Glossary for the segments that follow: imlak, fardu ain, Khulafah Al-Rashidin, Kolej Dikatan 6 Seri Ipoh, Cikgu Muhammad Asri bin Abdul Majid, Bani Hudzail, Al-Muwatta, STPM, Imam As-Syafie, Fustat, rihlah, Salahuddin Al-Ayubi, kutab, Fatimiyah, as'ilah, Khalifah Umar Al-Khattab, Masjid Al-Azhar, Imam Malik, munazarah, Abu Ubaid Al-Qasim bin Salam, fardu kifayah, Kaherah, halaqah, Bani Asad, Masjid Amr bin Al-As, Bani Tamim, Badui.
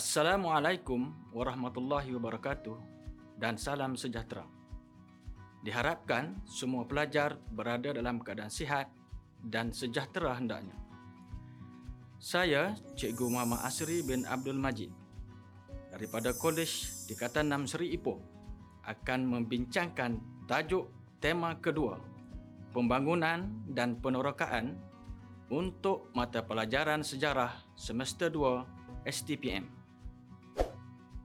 Assalamualaikum warahmatullahi wabarakatuh dan salam sejahtera. Diharapkan semua pelajar berada dalam keadaan sihat dan sejahtera hendaknya. Saya Cikgu Muhammad Asri bin Abdul Majid daripada Kolej Dikatan 6 Seri Ipoh akan membincangkan tajuk tema kedua, Pembangunan dan Penerokaan untuk mata pelajaran sejarah semester 2 STPM.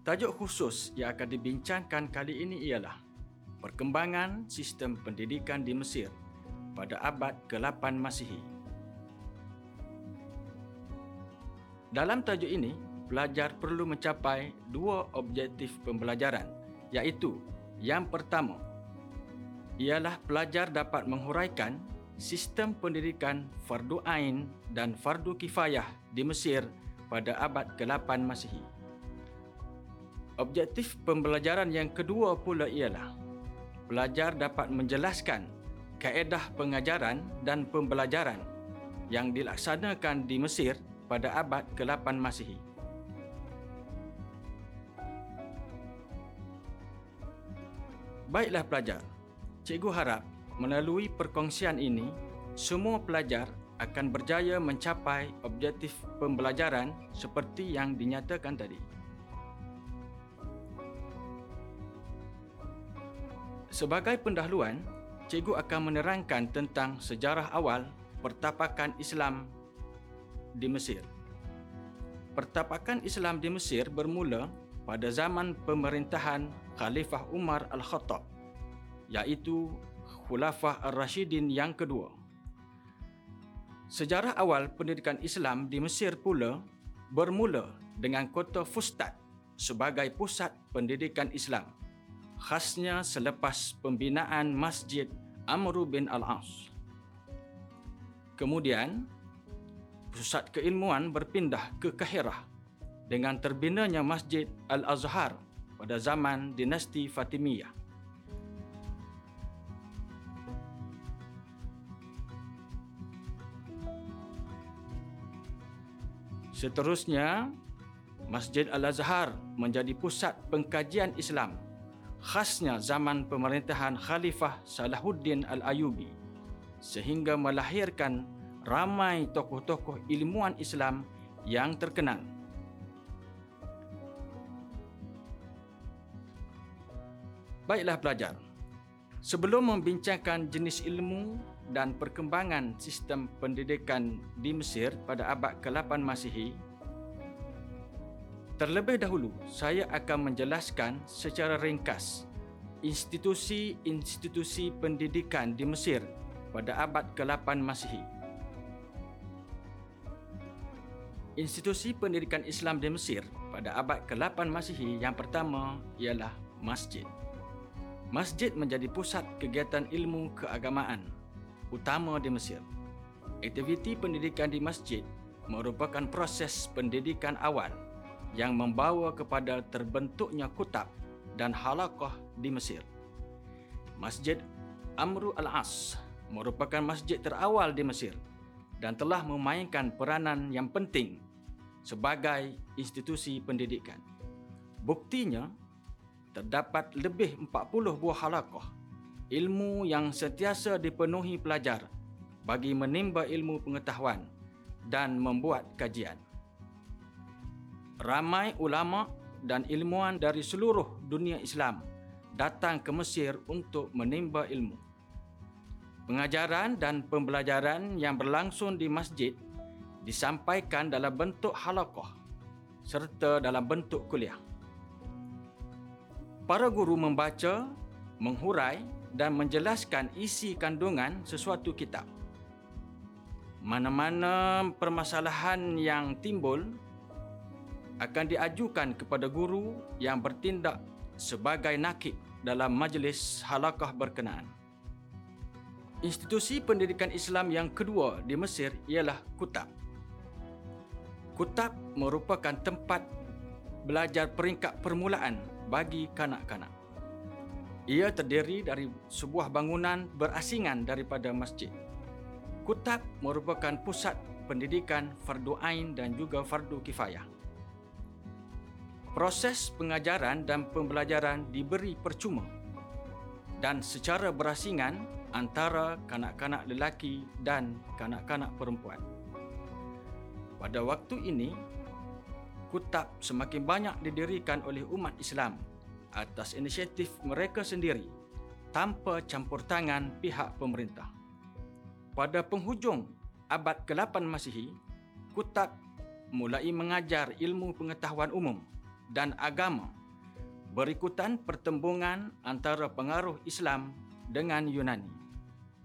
Tajuk khusus yang akan dibincangkan kali ini ialah Perkembangan Sistem Pendidikan di Mesir pada abad ke-8 Masihi. Dalam tajuk ini, pelajar perlu mencapai dua objektif pembelajaran, iaitu yang pertama ialah pelajar dapat menghuraikan sistem pendidikan fardu ain dan fardu kifayah di Mesir pada abad ke-8 Masihi. Objektif pembelajaran yang kedua pula ialah pelajar dapat menjelaskan kaedah pengajaran dan pembelajaran yang dilaksanakan di Mesir pada abad ke-8 Masihi. Baiklah pelajar, cikgu harap melalui perkongsian ini, semua pelajar akan berjaya mencapai objektif pembelajaran seperti yang dinyatakan tadi. Sebagai pendahuluan, cikgu akan menerangkan tentang sejarah awal pertapakan Islam di Mesir. Pertapakan Islam di Mesir bermula pada zaman pemerintahan Khalifah Umar Al-Khattab, iaitu Khulafah Al-Rashidin yang kedua. Sejarah awal pendidikan Islam di Mesir pula bermula dengan kota Fustat sebagai pusat pendidikan Islam, khasnya selepas pembinaan Masjid Amr bin Al-As. Kemudian, pusat keilmuan berpindah ke Kaherah dengan terbinanya Masjid Al-Azhar pada zaman dinasti Fatimiyah. Seterusnya, Masjid Al-Azhar menjadi pusat pengkajian Islam, khasnya zaman pemerintahan Khalifah Salahuddin Al-Ayubi, sehingga melahirkan ramai tokoh-tokoh ilmuwan Islam yang terkenal. Baiklah pelajar, sebelum membincangkan jenis ilmu dan perkembangan sistem pendidikan di Mesir pada abad ke-8 Masihi, terlebih dahulu, saya akan menjelaskan secara ringkas institusi-institusi pendidikan di Mesir pada abad ke-8 Masihi. Institusi pendidikan Islam di Mesir pada abad ke-8 Masihi yang pertama ialah masjid. Masjid menjadi pusat kegiatan ilmu keagamaan utama di Mesir. Aktiviti pendidikan di masjid merupakan proses pendidikan awal yang membawa kepada terbentuknya kutab dan halaqah di Mesir. Masjid Amr Al-As merupakan masjid terawal di Mesir dan telah memainkan peranan yang penting sebagai institusi pendidikan. Buktinya, terdapat lebih 40 buah halaqah, ilmu yang sentiasa dipenuhi pelajar bagi menimba ilmu pengetahuan dan membuat kajian. Ramai ulama dan ilmuwan dari seluruh dunia Islam datang ke Mesir untuk menimba ilmu. Pengajaran dan pembelajaran yang berlangsung di masjid disampaikan dalam bentuk halaqah serta dalam bentuk kuliah. Para guru membaca, menghurai dan menjelaskan isi kandungan sesuatu kitab. Mana-mana permasalahan yang timbul akan diajukan kepada guru yang bertindak sebagai nakib dalam majlis halaqah berkenaan. Institusi pendidikan Islam yang kedua di Mesir ialah kutab. Kutab merupakan tempat belajar peringkat permulaan bagi kanak-kanak. Ia terdiri dari sebuah bangunan berasingan daripada masjid. Kutab merupakan pusat pendidikan fardu ain dan juga fardu kifayah. Proses pengajaran dan pembelajaran diberi percuma dan secara berasingan antara kanak-kanak lelaki dan kanak-kanak perempuan. Pada waktu ini, kutab semakin banyak didirikan oleh umat Islam atas inisiatif mereka sendiri tanpa campur tangan pihak pemerintah. Pada penghujung abad ke-8 Masihi, kutab mulai mengajar ilmu pengetahuan umum dan agama berikutan pertembungan antara pengaruh Islam dengan Yunani.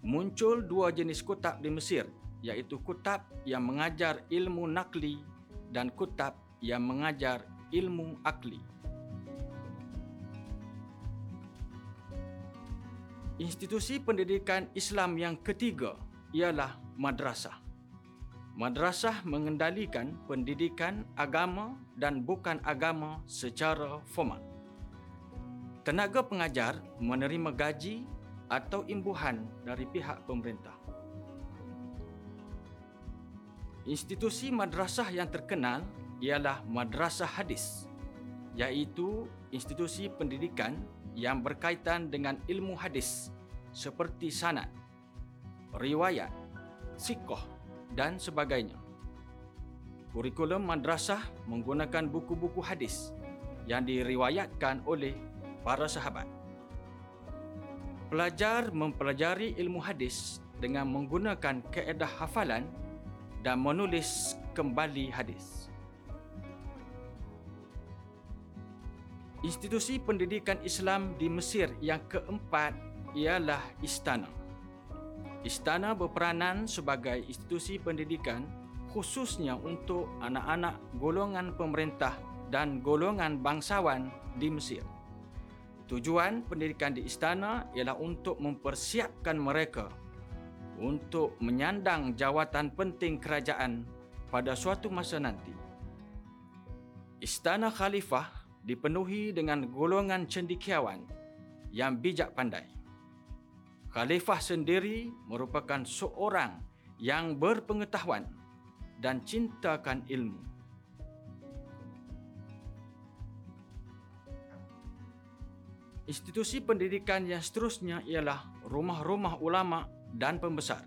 Muncul dua jenis kutab di Mesir, iaitu kutab yang mengajar ilmu nakli dan kutab yang mengajar ilmu akli. Institusi pendidikan Islam yang ketiga ialah madrasah. Madrasah mengendalikan pendidikan agama dan bukan agama secara formal. Tenaga pengajar menerima gaji atau imbuhan dari pihak pemerintah. Institusi madrasah yang terkenal ialah madrasah hadis, iaitu institusi pendidikan yang berkaitan dengan ilmu hadis seperti sanad, riwayat, siqah dan sebagainya. Kurikulum madrasah menggunakan buku-buku hadis yang diriwayatkan oleh para sahabat. Pelajar mempelajari ilmu hadis dengan menggunakan kaedah hafalan dan menulis kembali hadis. Institusi pendidikan Islam di Mesir yang keempat ialah istana. Istana berperanan sebagai institusi pendidikan khususnya untuk anak-anak golongan pemerintah dan golongan bangsawan di Mesir. Tujuan pendidikan di istana ialah untuk mempersiapkan mereka untuk menyandang jawatan penting kerajaan pada suatu masa nanti. Istana Khalifah dipenuhi dengan golongan cendekiawan yang bijak pandai. Khalifah sendiri merupakan seorang yang berpengetahuan dan cintakan ilmu. Institusi pendidikan yang seterusnya ialah rumah-rumah ulama dan pembesar.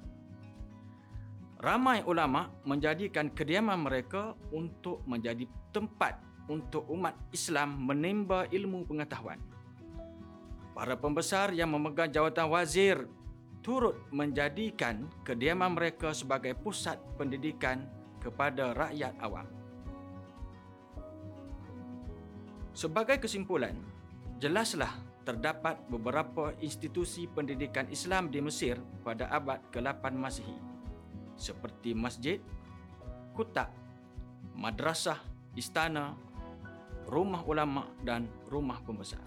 Ramai ulama menjadikan kediaman mereka untuk menjadi tempat untuk umat Islam menimba ilmu pengetahuan. Para pembesar yang memegang jawatan wazir turut menjadikan kediaman mereka sebagai pusat pendidikan kepada rakyat awam. Sebagai kesimpulan, jelaslah terdapat beberapa institusi pendidikan Islam di Mesir pada abad ke-8 Masihi, seperti masjid, kutab, madrasah, istana, rumah ulama dan rumah pembesar.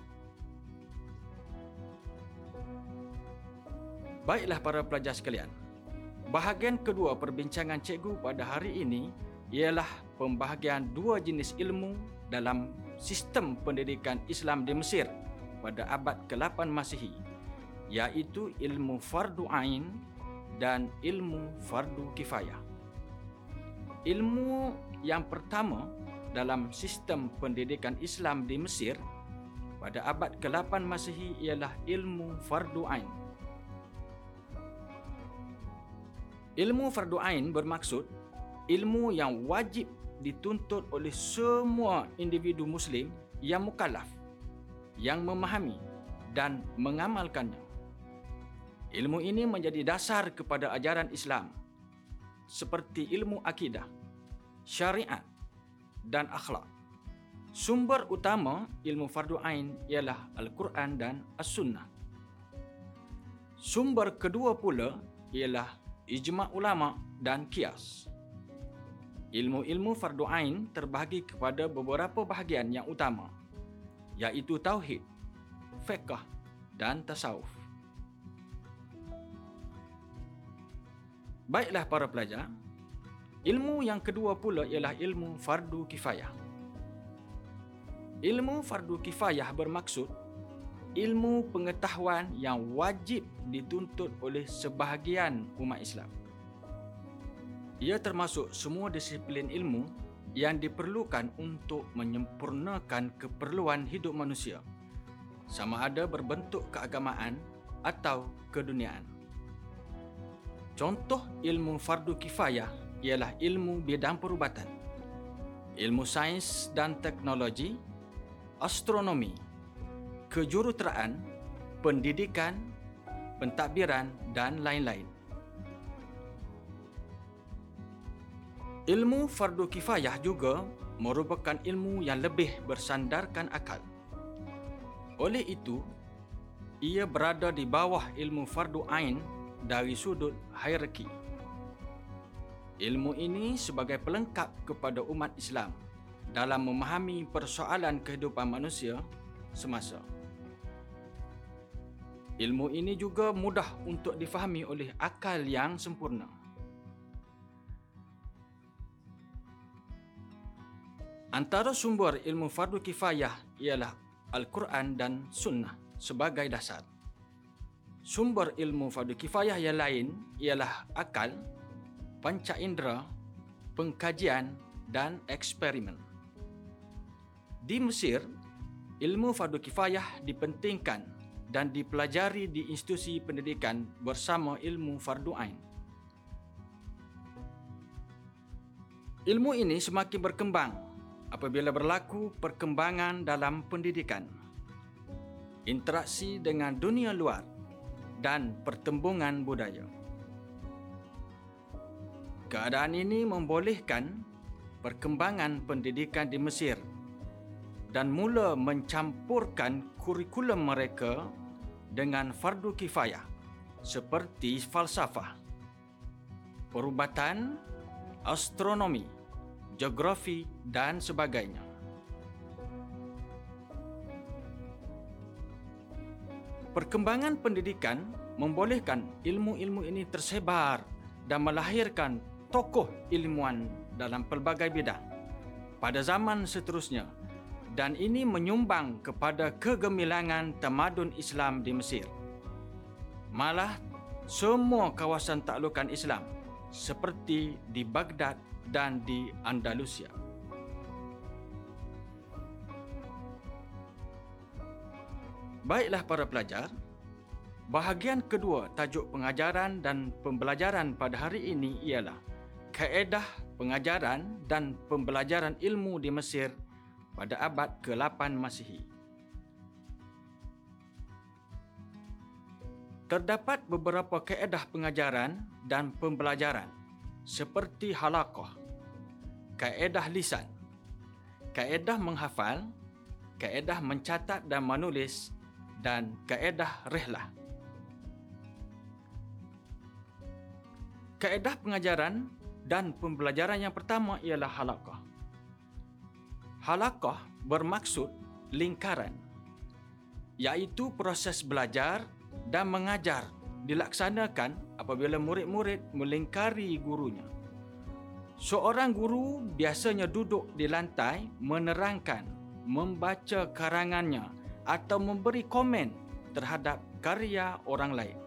Baiklah para pelajar sekalian, bahagian kedua perbincangan cikgu pada hari ini ialah pembahagian dua jenis ilmu dalam sistem pendidikan Islam di Mesir pada abad ke-8 Masihi, iaitu ilmu fardu ain dan ilmu fardu kifayah. Ilmu yang pertama dalam sistem pendidikan Islam di Mesir pada abad ke-8 Masihi ialah ilmu fardu ain. Ilmu fardu ain bermaksud ilmu yang wajib dituntut oleh semua individu Muslim yang mukallaf, yang memahami dan mengamalkannya. Ilmu ini menjadi dasar kepada ajaran Islam seperti ilmu akidah, syariat dan akhlak. Sumber utama ilmu fardu ain ialah Al-Quran dan As-Sunnah. Sumber kedua pula ialah ijma' ulama dan qiyas. Ilmu-ilmu fardu ain terbahagi kepada beberapa bahagian yang utama, iaitu tauhid, fiqh dan tasawuf. Baiklah para pelajar, ilmu yang kedua pula ialah ilmu fardu kifayah. Ilmu fardu kifayah bermaksud ilmu pengetahuan yang wajib dituntut oleh sebahagian umat Islam. Ia termasuk semua disiplin ilmu yang diperlukan untuk menyempurnakan keperluan hidup manusia, sama ada berbentuk keagamaan atau keduniaan. Contoh ilmu fardu kifayah ialah ilmu bidang perubatan, ilmu sains dan teknologi, astronomi, kejuruteraan, pendidikan, pentadbiran dan lain-lain. Ilmu fardu kifayah juga merupakan ilmu yang lebih bersandarkan akal. Oleh itu, ia berada di bawah ilmu fardu ain dari sudut hierarki. Ilmu ini sebagai pelengkap kepada umat Islam dalam memahami persoalan kehidupan manusia semasa. Ilmu ini juga mudah untuk difahami oleh akal yang sempurna. Antara sumber ilmu fardu kifayah ialah Al-Quran dan Sunnah sebagai dasar. Sumber ilmu fardu kifayah yang lain ialah akal, panca indera, pengkajian dan eksperimen. Di Mesir, ilmu fardu kifayah dipentingkan dan dipelajari di institusi pendidikan bersama ilmu fardu ain. Ilmu ini semakin berkembang apabila berlaku perkembangan dalam pendidikan, interaksi dengan dunia luar dan pertembungan budaya. Keadaan ini membolehkan perkembangan pendidikan di Mesir dan mula mencampurkan kurikulum mereka dengan fardu kifayah seperti falsafah, perubatan, astronomi, geografi dan sebagainya. Perkembangan pendidikan membolehkan ilmu-ilmu ini tersebar dan melahirkan tokoh ilmuwan dalam pelbagai bidang pada zaman seterusnya, dan ini menyumbang kepada kegemilangan tamadun Islam di Mesir. Malah semua kawasan taklukan Islam seperti di Baghdad dan di Andalusia. Baiklah para pelajar, bahagian kedua tajuk pengajaran dan pembelajaran pada hari ini ialah Kaedah Pengajaran dan Pembelajaran Ilmu di Mesir pada abad ke-8 Masihi. Terdapat beberapa kaedah pengajaran dan pembelajaran seperti halaqah, kaedah lisan, kaedah menghafal, kaedah mencatat dan menulis dan kaedah rihlah. Kaedah pengajaran dan pembelajaran yang pertama ialah halaqah. Halaqah bermaksud lingkaran, iaitu proses belajar dan mengajar dilaksanakan apabila murid-murid melingkari gurunya. Seorang guru biasanya duduk di lantai menerangkan, membaca karangannya atau memberi komen terhadap karya orang lain.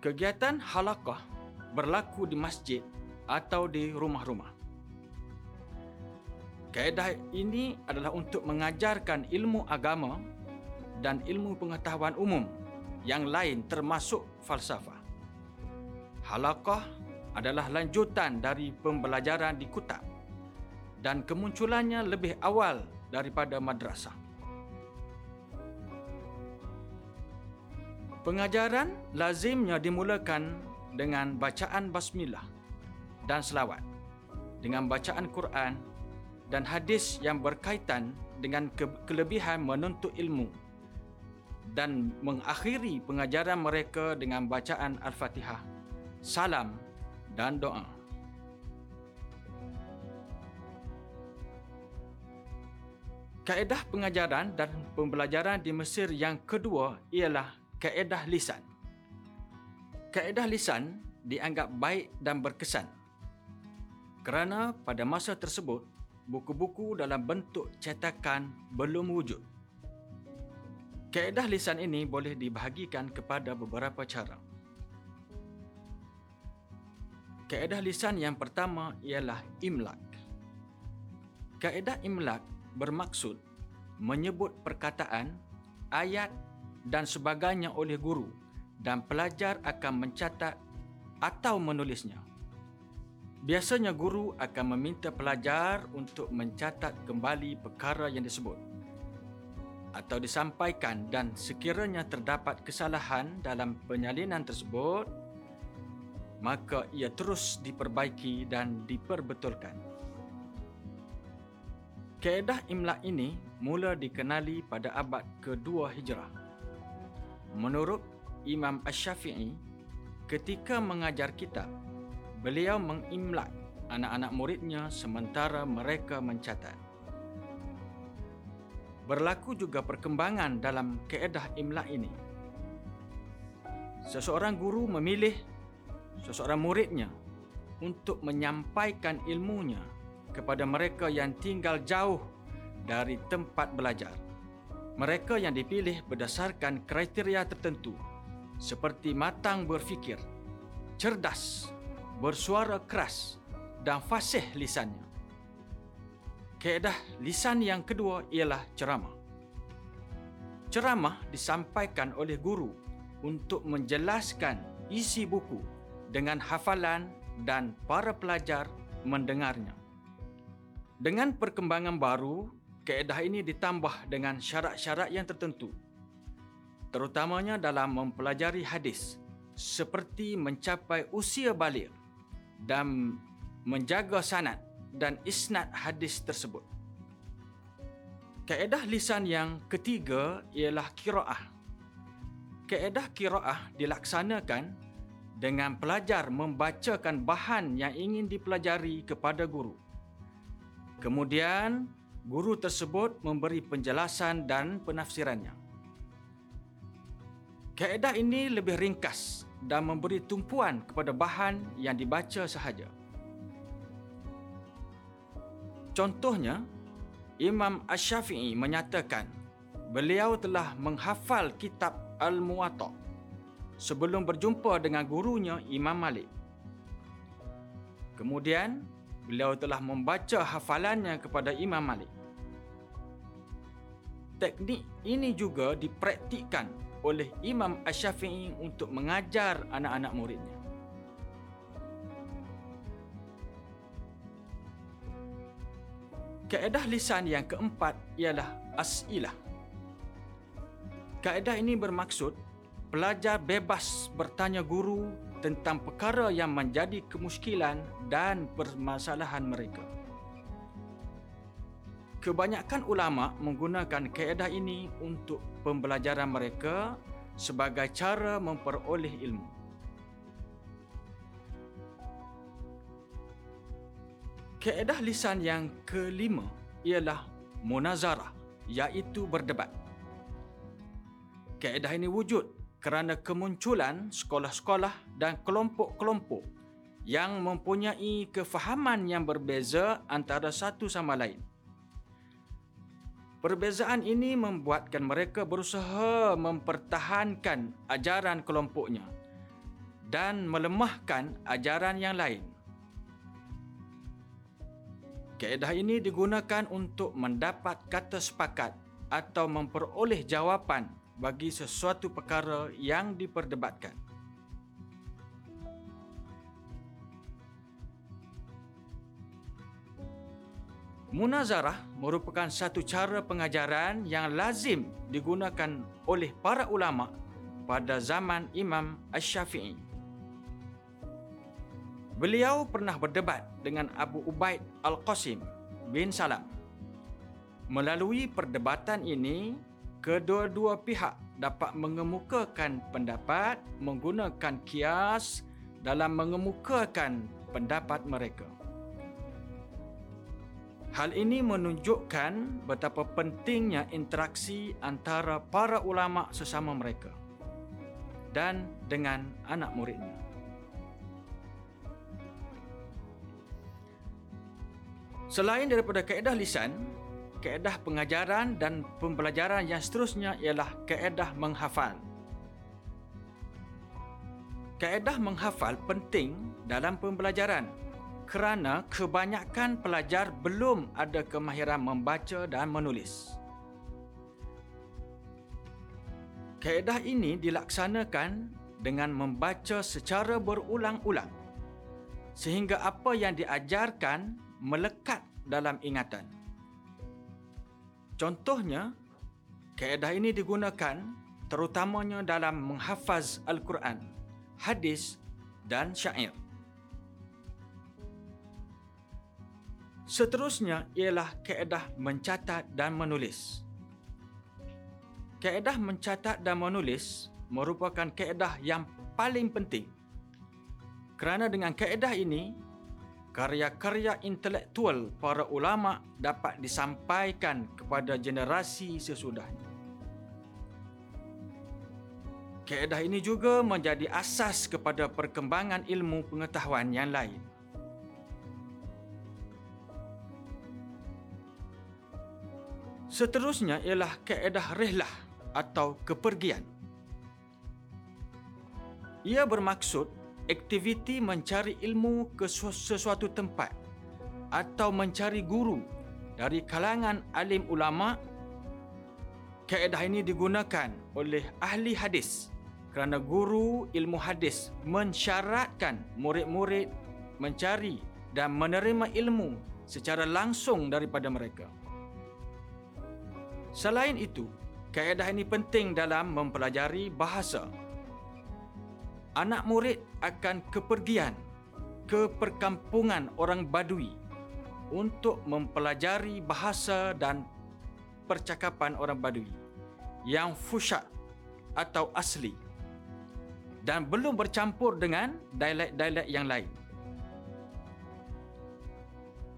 Kegiatan halaqah berlaku di masjid atau di rumah-rumah. Kaedah ini adalah untuk mengajarkan ilmu agama dan ilmu pengetahuan umum yang lain termasuk falsafah. Halaqah adalah lanjutan dari pembelajaran di kutab dan kemunculannya lebih awal daripada madrasah. Pengajaran lazimnya dimulakan dengan bacaan basmilah dan selawat, dengan bacaan Quran dan hadis yang berkaitan dengan kelebihan menuntut ilmu, dan mengakhiri pengajaran mereka dengan bacaan Al-Fatihah, salam dan doa. Kaedah pengajaran dan pembelajaran di Mesir yang kedua ialah kaedah lisan. Kaedah lisan dianggap baik dan berkesan kerana pada masa tersebut buku-buku dalam bentuk cetakan belum wujud. Kaedah lisan ini boleh dibahagikan kepada beberapa cara. Kaedah lisan yang pertama ialah imlak. Kaedah imlak bermaksud menyebut perkataan, ayat dan sebagainya oleh guru dan pelajar akan mencatat atau menulisnya. Biasanya guru akan meminta pelajar untuk mencatat kembali perkara yang disebut atau disampaikan, dan sekiranya terdapat kesalahan dalam penyalinan tersebut, maka ia terus diperbaiki dan diperbetulkan. Kaedah imlak ini mula dikenali pada abad ke-2 Hijrah. Menurut Imam As-Syafie, ketika mengajar kitab, beliau mengimlak anak-anak muridnya sementara mereka mencatat. Berlaku juga perkembangan dalam kaedah imlak ini. Seseorang guru memilih seseorang muridnya untuk menyampaikan ilmunya kepada mereka yang tinggal jauh dari tempat belajar. Mereka yang dipilih berdasarkan kriteria tertentu seperti matang berfikir, cerdas, bersuara keras dan fasih lisannya. Kaedah lisan yang kedua ialah ceramah. Ceramah disampaikan oleh guru untuk menjelaskan isi buku dengan hafalan dan para pelajar mendengarnya. Dengan perkembangan baru, kaedah ini ditambah dengan syarat-syarat yang tertentu, terutamanya dalam mempelajari hadis, seperti mencapai usia baligh dan menjaga sanad dan isnad hadis tersebut. Kaedah lisan yang ketiga ialah qiraah. Kaedah qiraah dilaksanakan dengan pelajar membacakan bahan yang ingin dipelajari kepada guru. Kemudian, guru tersebut memberi penjelasan dan penafsirannya. Kaedah ini lebih ringkas dan memberi tumpuan kepada bahan yang dibaca sahaja. Contohnya, Imam As-Syafie menyatakan beliau telah menghafal kitab Al-Muwatta sebelum berjumpa dengan gurunya Imam Malik. Kemudian, beliau telah membaca hafalannya kepada Imam Malik. Teknik ini juga dipraktikkan oleh Imam As-Syafie untuk mengajar anak-anak muridnya. Kaedah lisan yang keempat ialah as'ilah. Kaedah ini bermaksud pelajar bebas bertanya guru tentang perkara yang menjadi kemusykilan dan permasalahan mereka. Kebanyakan ulama menggunakan kaedah ini untuk pembelajaran mereka sebagai cara memperoleh ilmu. Kaedah lisan yang kelima ialah munazarah, iaitu berdebat. Kaedah ini wujud kerana kemunculan sekolah-sekolah dan kelompok-kelompok yang mempunyai kefahaman yang berbeza antara satu sama lain. Perbezaan ini membuatkan mereka berusaha mempertahankan ajaran kelompoknya dan melemahkan ajaran yang lain. Kaedah ini digunakan untuk mendapat kata sepakat atau memperoleh jawapan bagi sesuatu perkara yang diperdebatkan. Munazarah merupakan satu cara pengajaran yang lazim digunakan oleh para ulama pada zaman Imam As-Syafie. Beliau pernah berdebat dengan Abu Ubaid Al-Qasim bin Salam. Melalui perdebatan ini, kedua-dua pihak dapat mengemukakan pendapat menggunakan kias dalam mengemukakan pendapat mereka. Hal ini menunjukkan betapa pentingnya interaksi antara para ulama sesama mereka dan dengan anak muridnya. Selain daripada kaedah lisan, kaedah pengajaran dan pembelajaran yang seterusnya ialah kaedah menghafal. Kaedah menghafal penting dalam pembelajaran kerana kebanyakan pelajar belum ada kemahiran membaca dan menulis. Kaedah ini dilaksanakan dengan membaca secara berulang-ulang sehingga apa yang diajarkan melekat dalam ingatan. Contohnya, kaedah ini digunakan terutamanya dalam menghafaz Al-Quran, hadis dan syair. Seterusnya ialah kaedah mencatat dan menulis. Kaedah mencatat dan menulis merupakan kaedah yang paling penting kerana dengan kaedah ini, karya-karya intelektual para ulama dapat disampaikan kepada generasi sesudahnya. Kaedah ini juga menjadi asas kepada perkembangan ilmu pengetahuan yang lain. Seterusnya ialah kaedah rihlah atau kepergian. Ia bermaksud aktiviti mencari ilmu ke sesuatu tempat atau mencari guru dari kalangan alim ulama. Kaedah ini digunakan oleh ahli hadis kerana guru ilmu hadis mensyaratkan murid-murid mencari dan menerima ilmu secara langsung daripada mereka. Selain itu, kaedah ini penting dalam mempelajari bahasa. Anak murid akan kepergian ke perkampungan orang Badui untuk mempelajari bahasa dan percakapan orang Badui yang fushat atau asli dan belum bercampur dengan dialek-dialek yang lain.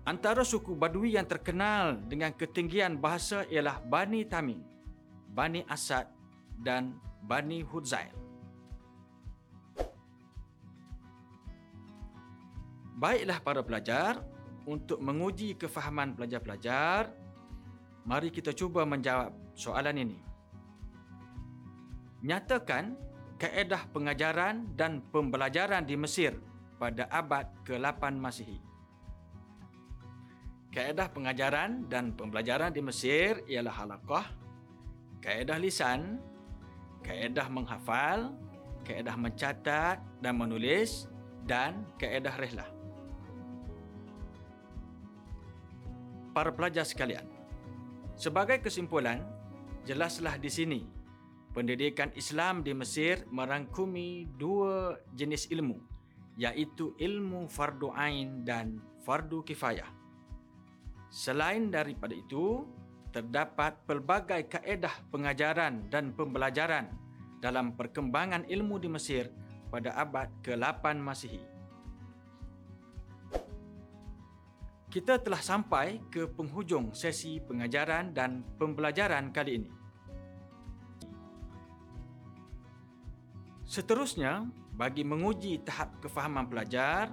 Antara suku Badui yang terkenal dengan ketinggian bahasa ialah Bani Tamim, Bani Asad dan Bani Hudzail. Baiklah para pelajar, untuk menguji kefahaman pelajar-pelajar, mari kita cuba menjawab soalan ini. Nyatakan kaedah pengajaran dan pembelajaran di Mesir pada abad ke-8 Masihi. Kaedah pengajaran dan pembelajaran di Mesir ialah halaqah, kaedah lisan, kaedah menghafal, kaedah mencatat dan menulis dan kaedah rihlah. Para pelajar sekalian, sebagai kesimpulan, jelaslah di sini pendidikan Islam di Mesir merangkumi dua jenis ilmu, iaitu ilmu fardu ain dan fardu kifayah. Selain daripada itu, terdapat pelbagai kaedah pengajaran dan pembelajaran dalam perkembangan ilmu di Mesir pada abad ke-8 Masihi. Kita telah sampai ke penghujung sesi pengajaran dan pembelajaran kali ini. Seterusnya, bagi menguji tahap kefahaman pelajar,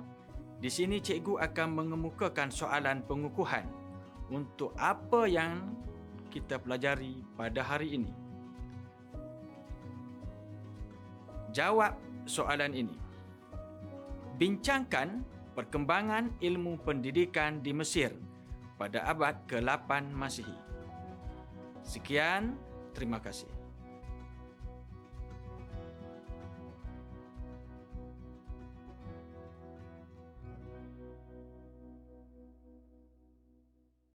di sini cikgu akan mengemukakan soalan pengukuhan untuk apa yang kita pelajari pada hari ini. Jawab soalan ini. Bincangkan perkembangan ilmu pendidikan di Mesir pada abad ke-8 Masihi. Sekian, terima kasih.